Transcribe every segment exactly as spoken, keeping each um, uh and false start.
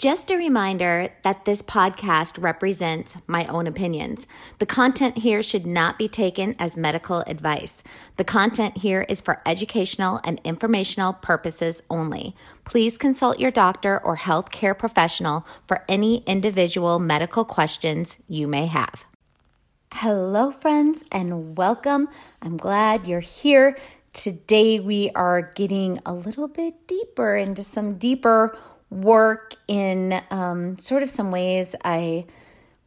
Just a reminder that this podcast represents my own opinions. The content here should not be taken as medical advice. The content here is for educational and informational purposes only. Please consult your doctor or healthcare professional for any individual medical questions you may have. Hello, friends, and welcome. I'm glad you're here. Today we are getting a little bit deeper into some deeper work in um, sort of some ways I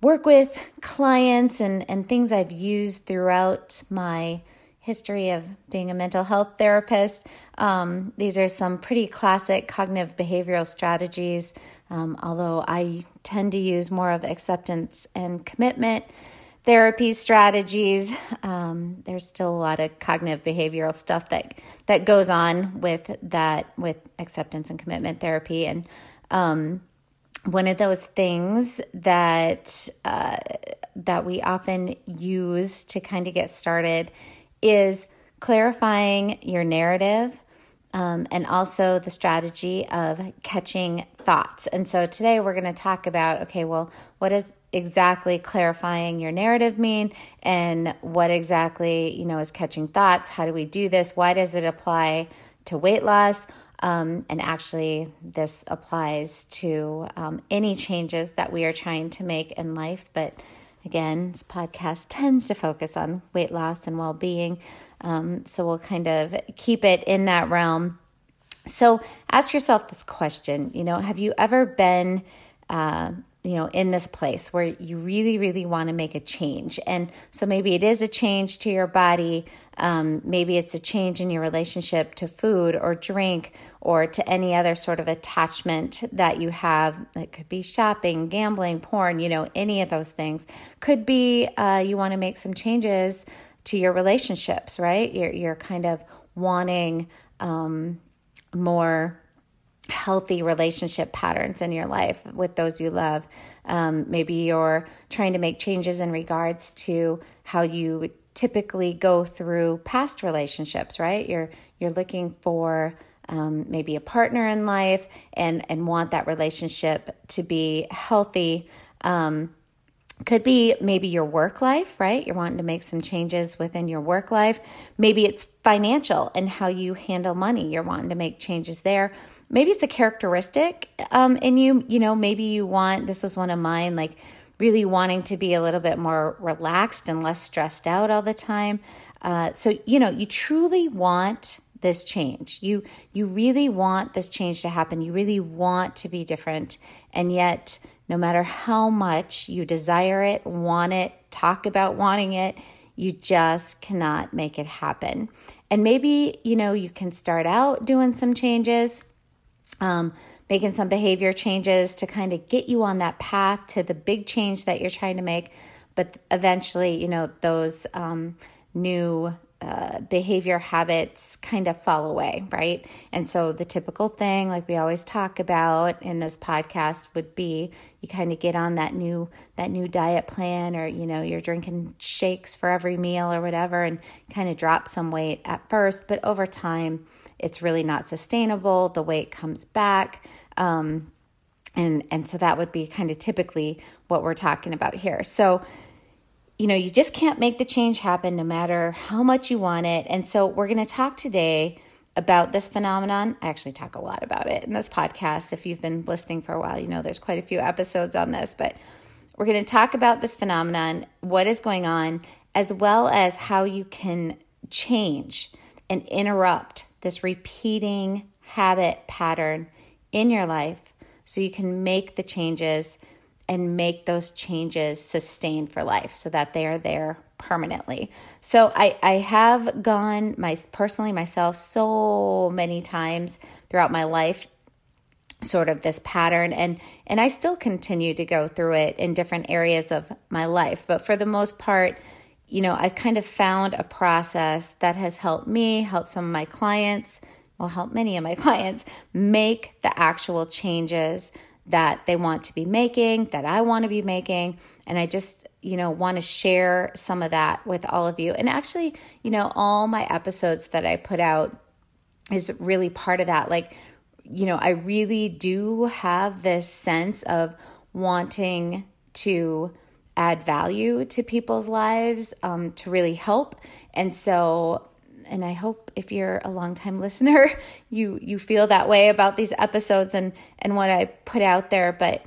work with clients and, and things I've used throughout my history of being a mental health therapist. Um, these are some pretty classic cognitive behavioral strategies, um, although I tend to use more of acceptance and commitment therapy strategies. Um, there's still a lot of cognitive behavioral stuff that that goes on with that, with acceptance and commitment therapy. And um, one of those things that uh, that we often use to kind of get started is clarifying your narrative um, and also the strategy of catching thoughts. And so today we're going to talk about, okay, well, what is exactly clarifying your narrative mean, and what exactly, you know, is catching thoughts? How do we do this? Why does it apply to weight loss? Um, and actually, this applies to um, any changes that we are trying to make in life. But again, this podcast tends to focus on weight loss and well-being. Um, so we'll kind of keep it in that realm. So ask yourself this question, you know, have you ever been uh you know, in this place where you really, really want to make a change? And so maybe it is a change to your body. Um, maybe it's a change in your relationship to food or drink or to any other sort of attachment that you have. It could be shopping, gambling, porn, you know, any of those things. Could be uh, you want to make some changes to your relationships, right? You're, you're kind of wanting um, more healthy relationship patterns in your life with those you love. Um, maybe you're trying to make changes in regards to how you typically go through past relationships, right? You're you're looking for um, maybe a partner in life and and want that relationship to be healthy. Um, Could be maybe your work life, right? You're wanting to make some changes within your work life. Maybe it's financial and how you handle money. You're wanting to make changes there. Maybe it's a characteristic um, in you. You know, maybe you want, this was one of mine, like really wanting to be a little bit more relaxed and less stressed out all the time. Uh, so, you know, you truly want this change. You, you really want this change to happen. You really want to be different. And yet, no matter how much you desire it, want it, talk about wanting it, you just cannot make it happen. And maybe, you know, you can start out doing some changes, um, making some behavior changes to kind of get you on that path to the big change that you're trying to make. But eventually, you know, those um, new Uh, behavior habits kind of fall away, right? And so the typical thing, like we always talk about in this podcast, would be you kind of get on that new that new diet plan, or you know, you're drinking shakes for every meal or whatever, and kind of drop some weight at first, but over time, it's really not sustainable. The weight comes back, um, and and so that would be kind of typically what we're talking about here. So, you know, you just can't make the change happen no matter how much you want it. And so we're going to talk today about this phenomenon. I actually talk a lot about it in this podcast. If you've been listening for a while, you know there's quite a few episodes on this, but we're going to talk about this phenomenon, what is going on, as well as how you can change and interrupt this repeating habit pattern in your life so you can make the changes and make those changes sustained for life so that they are there permanently. So I, I have gone my personally myself so many times throughout my life sort of this pattern. And, and I still continue to go through it in different areas of my life. But for the most part, you know, I've kind of found a process that has helped me, helped some of my clients, will help many of my clients make the actual changes that they want to be making, that I want to be making. And I just, you know, want to share some of that with all of you. And actually, you know, all my episodes that I put out is really part of that. Like, you know, I really do have this sense of wanting to add value to people's lives, um, to really help. And so, and I hope if you're a longtime listener, you you feel that way about these episodes and, and what I put out there. But,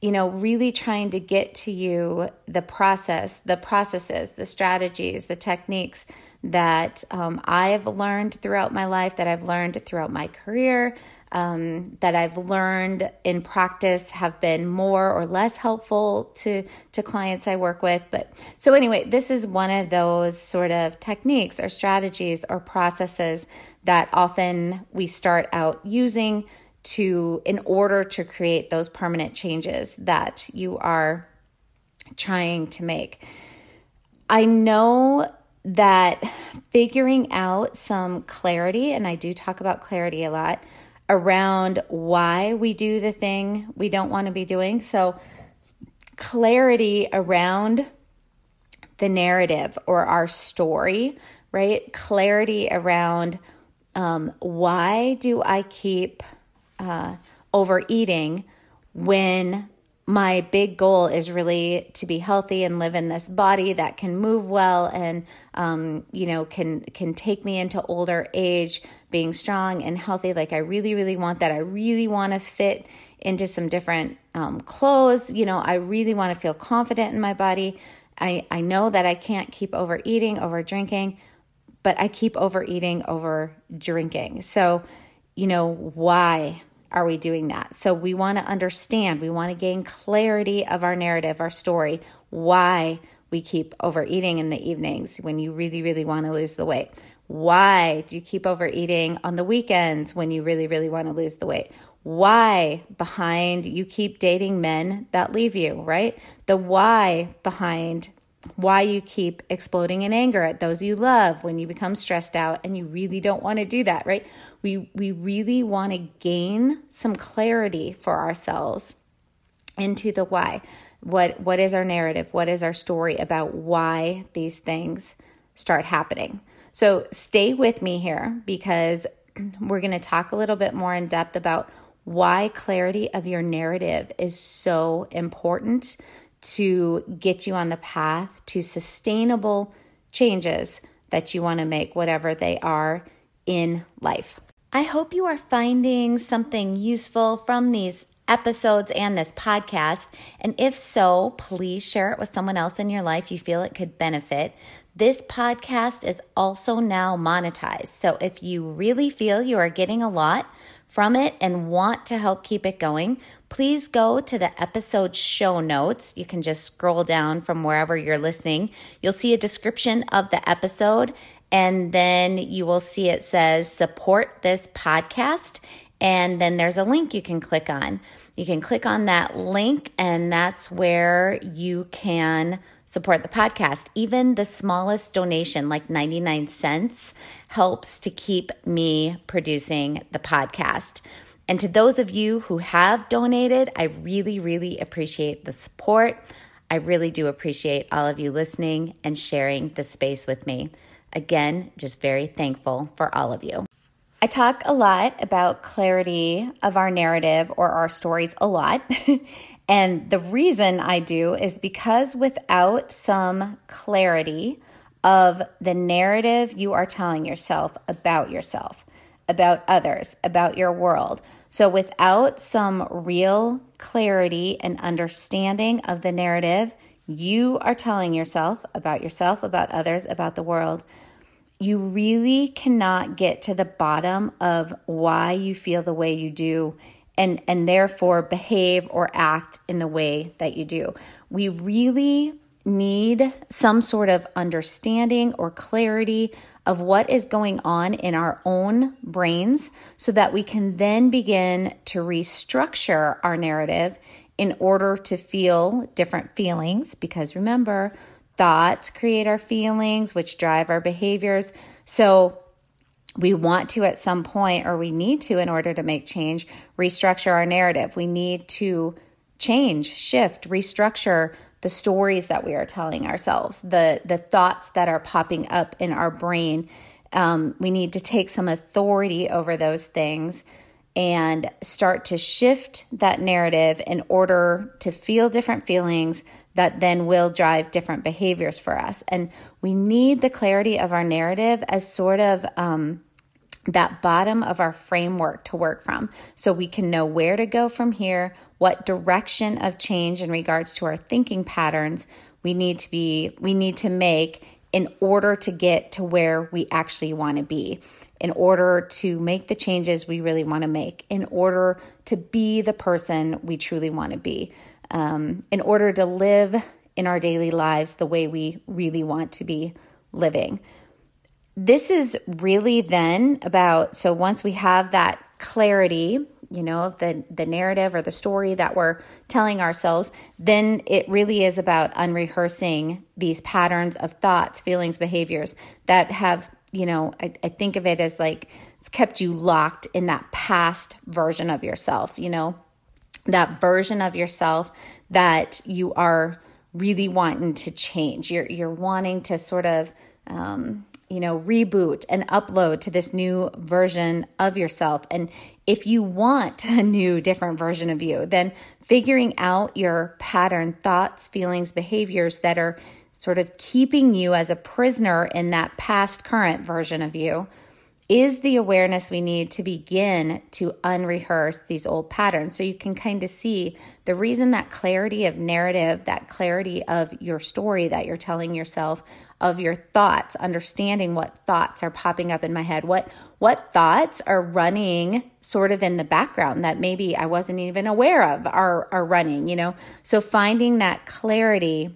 you know, really trying to get to you the process, the processes, the strategies, the techniques that um, I've learned throughout my life, that I've learned throughout my career, um, that I've learned in practice have been more or less helpful to, to clients I work with. But so anyway, this is one of those sort of techniques or strategies or processes that often we start out using to, in order to create those permanent changes that you are trying to make. I know that figuring out some clarity, and I do talk about clarity a lot, around why we do the thing we don't want to be doing. So clarity around the narrative or our story, right? Clarity around um, why do I keep uh, overeating when my big goal is really to be healthy and live in this body that can move well and, um, you know, can, can take me into older age, being strong and healthy. Like I really, really want that. I really want to fit into some different, um, clothes. You know, I really want to feel confident in my body. I, I know that I can't keep overeating, over drinking, but I keep overeating, over drinking. So, you know, why are we doing that? So we want to understand, we want to gain clarity of our narrative, our story, why we keep overeating in the evenings when you really, really want to lose the weight. Why do you keep overeating on the weekends when you really, really want to lose the weight? Why behind you keep dating men that leave you, right? The why behind why you keep exploding in anger at those you love when you become stressed out and you really don't want to do that, right? We we really want to gain some clarity for ourselves into the why. What what is our narrative? What is our story about why these things start happening? So stay with me here because we're going to talk a little bit more in depth about why clarity of your narrative is so important to get you on the path to sustainable changes that you want to make, whatever they are in life. I hope you are finding something useful from these episodes and this podcast. And if so, please share it with someone else in your life you feel it could benefit. This podcast is also now monetized. So if you really feel you are getting a lot from it and want to help keep it going, please go to the episode show notes. You can just scroll down from wherever you're listening. You'll see a description of the episode, and then you will see it says support this podcast, and then there's a link you can click on. You can click on that link, and that's where you can support the podcast. Even the smallest donation, like ninety-nine cents, helps to keep me producing the podcast. And to those of you who have donated, I really, really appreciate the support. I really do appreciate all of you listening and sharing the space with me. Again, just very thankful for all of you. I talk a lot about clarity of our narrative or our stories a lot. And the reason I do is because without some clarity of the narrative you are telling yourself about yourself, about others, about your world. So without some real clarity and understanding of the narrative you are telling yourself about yourself, about others, about the world, you really cannot get to the bottom of why you feel the way you do and and therefore behave or act in the way that you do. We really need some sort of understanding or clarity of what is going on in our own brains so that we can then begin to restructure our narrative in order to feel different feelings. Because remember, thoughts create our feelings, which drive our behaviors. So we want to at some point, or we need to, in order to make change, restructure our narrative. We need to change, shift, restructure the stories that we are telling ourselves, the, the thoughts that are popping up in our brain. Um, we need to take some authority over those things and start to shift that narrative in order to feel different feelings that then will drive different behaviors for us. And we need the clarity of our narrative as sort of um, that bottom of our framework to work from, so we can know where to go from here, what direction of change in regards to our thinking patterns we need to be, we need to make in order to get to where we actually want to be, in order to make the changes we really want to make, in order to be the person we truly want to be, um, in order to live in our daily lives the way we really want to be living. This is really then about, so once we have that clarity, you know, of the, the narrative or the story that we're telling ourselves, then it really is about unrehearsing these patterns of thoughts, feelings, behaviors that have, you know, I, I think of it as like it's kept you locked in that past version of yourself, you know, that version of yourself that you are really wanting to change. You're, you're wanting to sort of, um, you know, reboot and upload to this new version of yourself. And if you want a new, different version of you, then figuring out your pattern, thoughts, feelings, behaviors that are sort of keeping you as a prisoner in that past current version of you is the awareness we need to begin to unrehearse these old patterns. So you can kind of see the reason that clarity of narrative, that clarity of your story that you're telling yourself, of your thoughts, understanding what thoughts are popping up in my head, what what thoughts are running sort of in the background that maybe I wasn't even aware of are, are running, you know? So finding that clarity,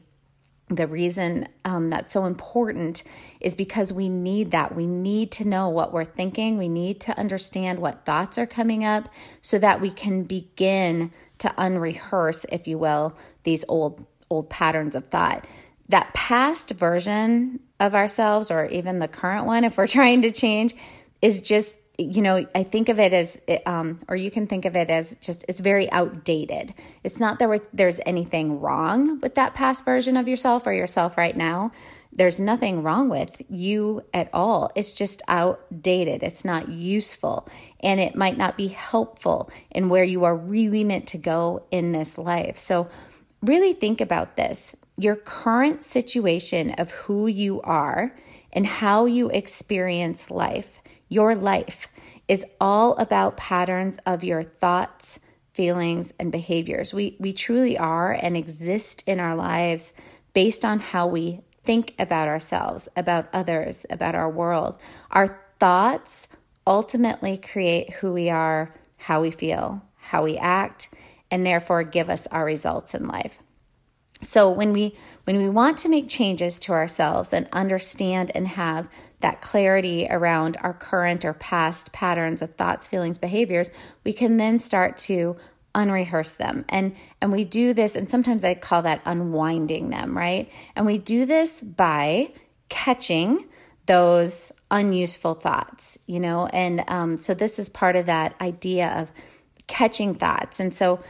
the reason um, that's so important is because we need that. We need to know what we're thinking. We need to understand what thoughts are coming up so that we can begin to unrehearse, if you will, these old old patterns of thought. That past version of ourselves, or even the current one, if we're trying to change, is just, you know, I think of it as, um, or you can think of it as just, it's very outdated. It's not that there there's anything wrong with that past version of yourself or yourself right now. There's nothing wrong with you at all. It's just outdated. It's not useful. And it might not be helpful in where you are really meant to go in this life. So really think about this. Your current situation of who you are and how you experience life, your life, is all about patterns of your thoughts, feelings, and behaviors. We we truly are and exist in our lives based on how we think about ourselves, about others, about our world. Our thoughts ultimately create who we are, how we feel, how we act, and therefore give us our results in life. So when we when we want to make changes to ourselves and understand and have that clarity around our current or past patterns of thoughts, feelings, behaviors, we can then start to unrehearse them. And and we do this, and sometimes I call that unwinding them, right? And we do this by catching those unuseful thoughts, you know? And um, so this is part of that idea of catching thoughts. And so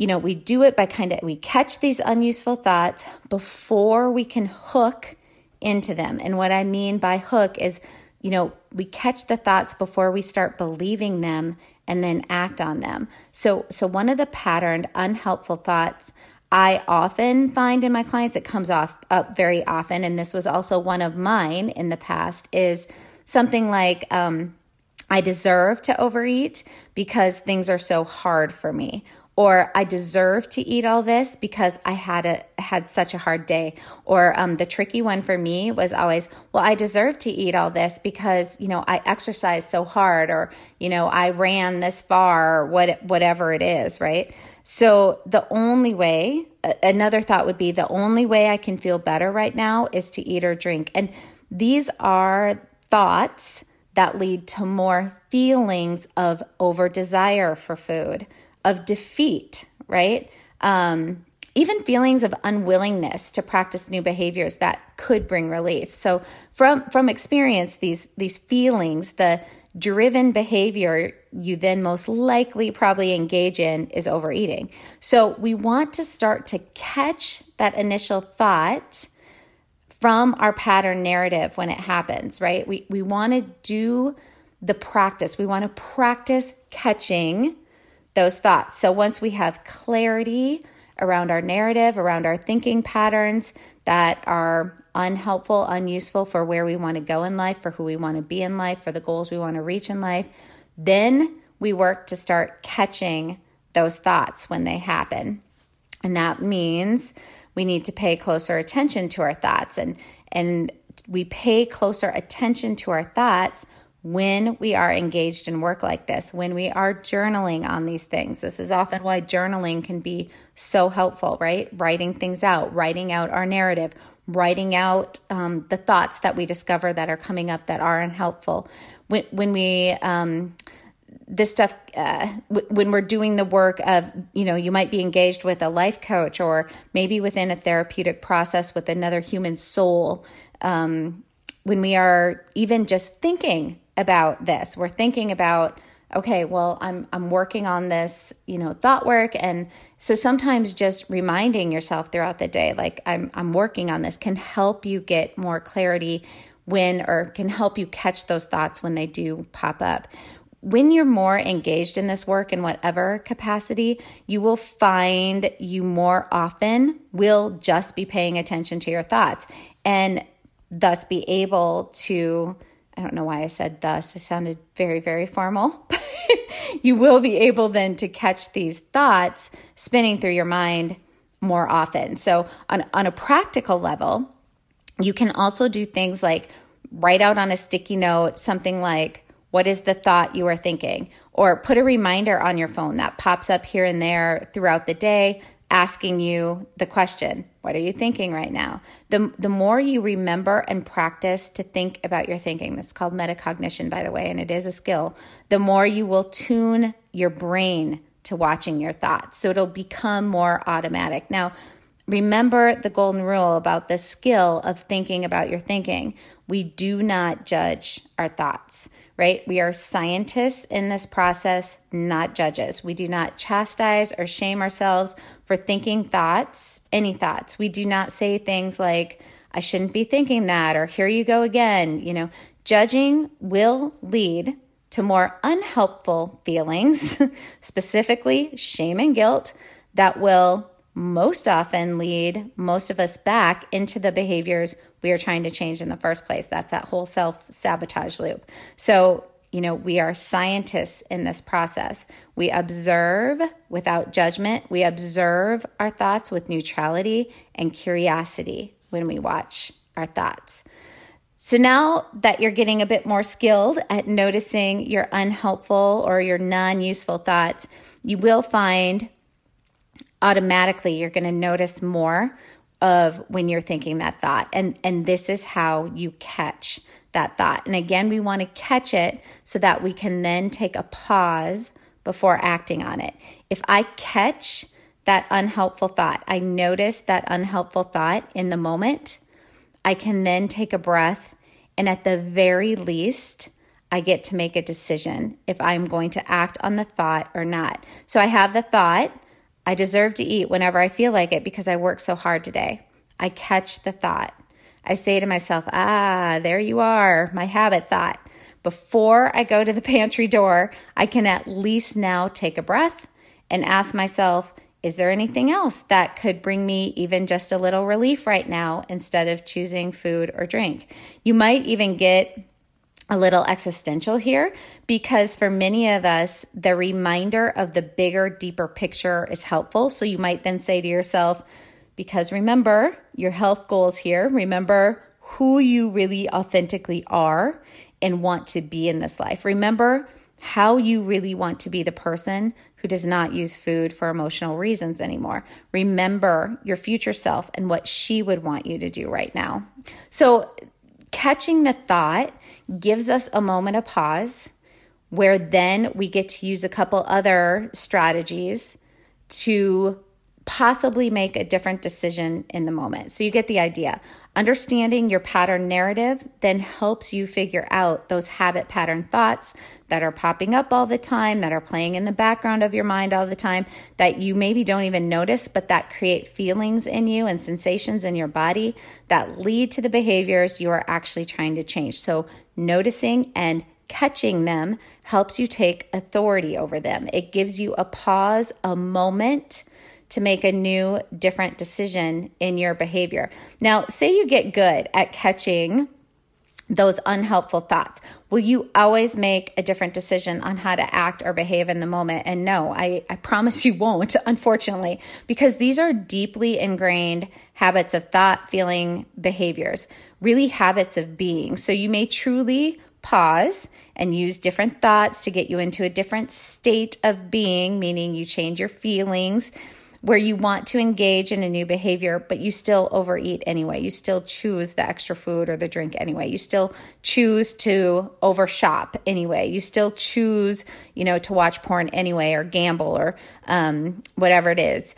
you know, we do it by kind of, we catch these unuseful thoughts before we can hook into them. And what I mean by hook is, you know, we catch the thoughts before we start believing them and then act on them. So, so one of the patterned unhelpful thoughts I often find in my clients, it comes off up very often, and this was also one of mine in the past, is something like, um, I deserve to overeat because things are so hard for me. Or I deserve to eat all this because I had a had such a hard day. Or um, the tricky one for me was always, well, I deserve to eat all this because, you know, I exercised so hard, or, you know, I ran this far, or what, whatever it is, right? So the only way, another thought would be, the only way I can feel better right now is to eat or drink. And these are thoughts that lead to more feelings of over-desire for food, of defeat, right? Um, even feelings of unwillingness to practice new behaviors that could bring relief. So from, from experience, these, these feelings, the driven behavior you then most likely probably engage in is overeating. So we want to start to catch that initial thought from our pattern narrative when it happens, right? We we want to do the practice. We want to practice catching those thoughts. So once we have clarity around our narrative, around our thinking patterns that are unhelpful, unuseful for where we want to go in life, for who we want to be in life, for the goals we want to reach in life, then we work to start catching those thoughts when they happen. And that means we need to pay closer attention to our thoughts. And, and we pay closer attention to our thoughts when we are engaged in work like this, when we are journaling on these things. This is often why journaling can be so helpful, right? Writing things out, writing out our narrative, writing out um, the thoughts that we discover that are coming up that are unhelpful. When, when we, um, this stuff, uh, w- when we're doing the work of, you know, you might be engaged with a life coach or maybe within a therapeutic process with another human soul. Um, when we are even just thinking about this, we're thinking about, okay, well, I'm, I'm working on this, you know, thought work. And so sometimes just reminding yourself throughout the day, like I'm, I'm working on this, can help you get more clarity when, or can help you catch those thoughts when they do pop up. When you're more engaged in this work in whatever capacity, you will find you more often will just be paying attention to your thoughts and thus be able to, I don't know why I said thus, it sounded very, very formal. You will be able then to catch these thoughts spinning through your mind more often. So on, on a practical level, you can also do things like write out on a sticky note something like, what is the thought you are thinking? Or put a reminder on your phone that pops up here and there throughout the day, asking you the question, what are you thinking right now? The, the more you remember and practice to think about your thinking, that's called metacognition, by the way, and it is a skill, the more you will tune your brain to watching your thoughts. So it'll become more automatic. Now, remember the golden rule about the skill of thinking about your thinking. We do not judge our thoughts, right? We are scientists in this process, not judges. We do not chastise or shame ourselves for thinking thoughts, any thoughts. We do not say things like, I shouldn't be thinking that, or here you go again. You know, judging will lead to more unhelpful feelings, specifically shame and guilt, that will most often lead most of us back into the behaviors we are trying to change in the first place. That's that whole self-sabotage loop. So, you know, we are scientists in this process. We observe without judgment. We observe our thoughts with neutrality and curiosity when we watch our thoughts. So now that you're getting a bit more skilled at noticing your unhelpful or your non-useful thoughts, you will find automatically you're going to notice more of when you're thinking that thought. And, and this is how you catch that thought. And again, we want to catch it so that we can then take a pause before acting on it. If I catch that unhelpful thought, I notice that unhelpful thought in the moment, I can then take a breath. And at the very least, I get to make a decision if I'm going to act on the thought or not. So I have the thought, I deserve to eat whenever I feel like it because I work so hard today. I catch the thought. I say to myself, ah, there you are, my habit thought. Before I go to the pantry door, I can at least now take a breath and ask myself, is there anything else that could bring me even just a little relief right now instead of choosing food or drink? You might even get a little existential here, because for many of us, the reminder of the bigger, deeper picture is helpful. So you might then say to yourself, because remember your health goals here, remember who you really authentically are and want to be in this life. Remember how you really want to be the person who does not use food for emotional reasons anymore. Remember your future self and what she would want you to do right now. So catching the thought gives us a moment of pause where then we get to use a couple other strategies to possibly make a different decision in the moment. So you get the idea. Understanding your pattern narrative then helps you figure out those habit pattern thoughts that are popping up all the time, that are playing in the background of your mind all the time, that you maybe don't even notice, but that create feelings in you and sensations in your body that lead to the behaviors you are actually trying to change. So noticing and catching them helps you take authority over them. It gives you a pause, a moment to make a new, different decision in your behavior. Now, say you get good at catching those unhelpful thoughts. Will you always make a different decision on how to act or behave in the moment? And no, I, I promise you won't, unfortunately, because these are deeply ingrained habits of thought, feeling, behaviors, really habits of being. So you may truly pause and use different thoughts to get you into a different state of being, meaning you change your feelings, where you want to engage in a new behavior, but you still overeat anyway. You still choose the extra food or the drink anyway. You still choose to overshop anyway. You still choose, you know, to watch porn anyway, or gamble, or um, whatever it is.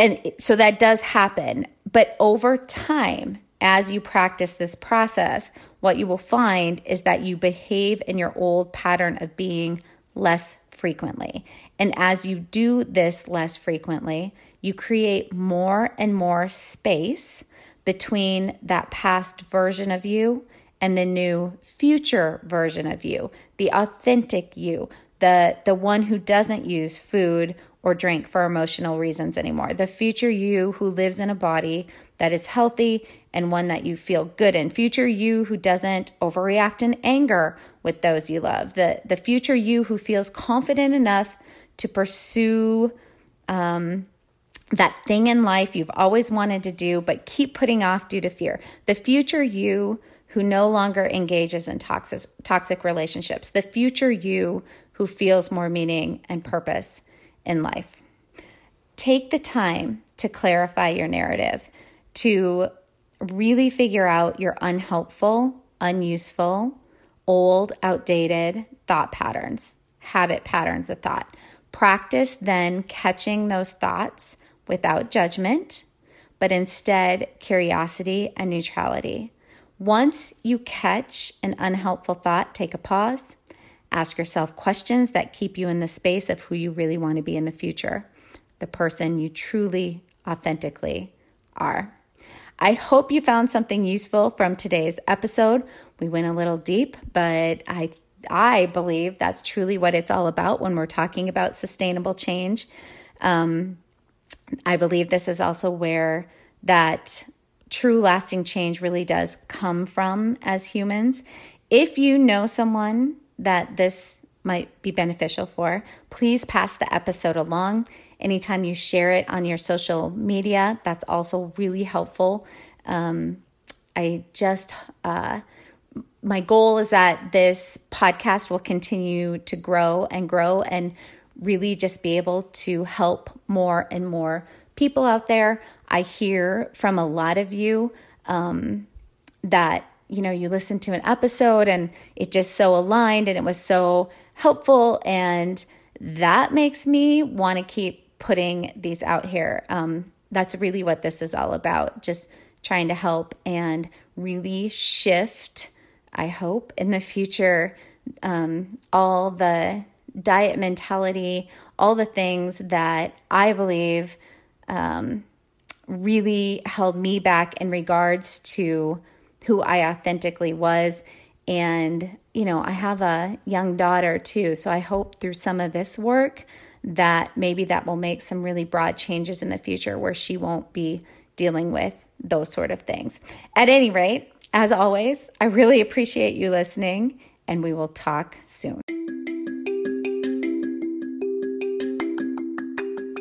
And so that does happen. But over time, as you practice this process, what you will find is that you behave in your old pattern of being less frequently. And as you do this less frequently, you create more and more space between that past version of you and the new future version of you, the authentic you, the, the one who doesn't use food or drink for emotional reasons anymore, the future you who lives in a body that is healthy and one that you feel good in, future you who doesn't overreact in anger with those you love, the, the future you who feels confident enough to pursue um, that thing in life you've always wanted to do but keep putting off due to fear, the future you who no longer engages in toxic, toxic relationships, the future you who feels more meaning and purpose in life. Take the time to clarify your narrative, to really figure out your unhelpful, unuseful, old, outdated thought patterns, habit patterns of thought. Practice then catching those thoughts without judgment, but instead curiosity and neutrality. Once you catch an unhelpful thought, take a pause. Ask yourself questions that keep you in the space of who you really want to be in the future, the person you truly, authentically are. I hope you found something useful from today's episode. We went a little deep, but I I believe that's truly what it's all about when we're talking about sustainable change. Um, I believe this is also where that true lasting change really does come from as humans. If you know someone that this might be beneficial for, please pass the episode along. Anytime you share it on your social media, that's also really helpful. Um, I just, uh, my goal is that this podcast will continue to grow and grow and really just be able to help more and more people out there. I hear from a lot of you um, that you know, you listen to an episode and it just so aligned and it was so helpful. And that makes me want to keep putting these out here. Um, that's really what this is all about, just trying to help and really shift, I hope, in the future, um, all the diet mentality, all the things that I believe um, really held me back in regards to who I authentically was. And, you know, I have a young daughter too. So I hope through some of this work that maybe that will make some really broad changes in the future where she won't be dealing with those sort of things. At any rate, as always, I really appreciate you listening, and we will talk soon.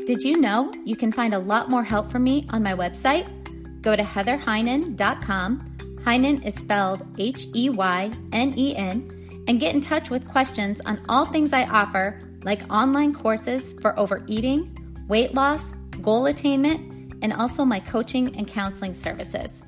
Did you know you can find a lot more help from me on my website? Go to heather heinen dot com. Heinen is spelled H E Y N E N, and get in touch with questions on all things I offer, like online courses for overeating, weight loss, goal attainment, and also my coaching and counseling services.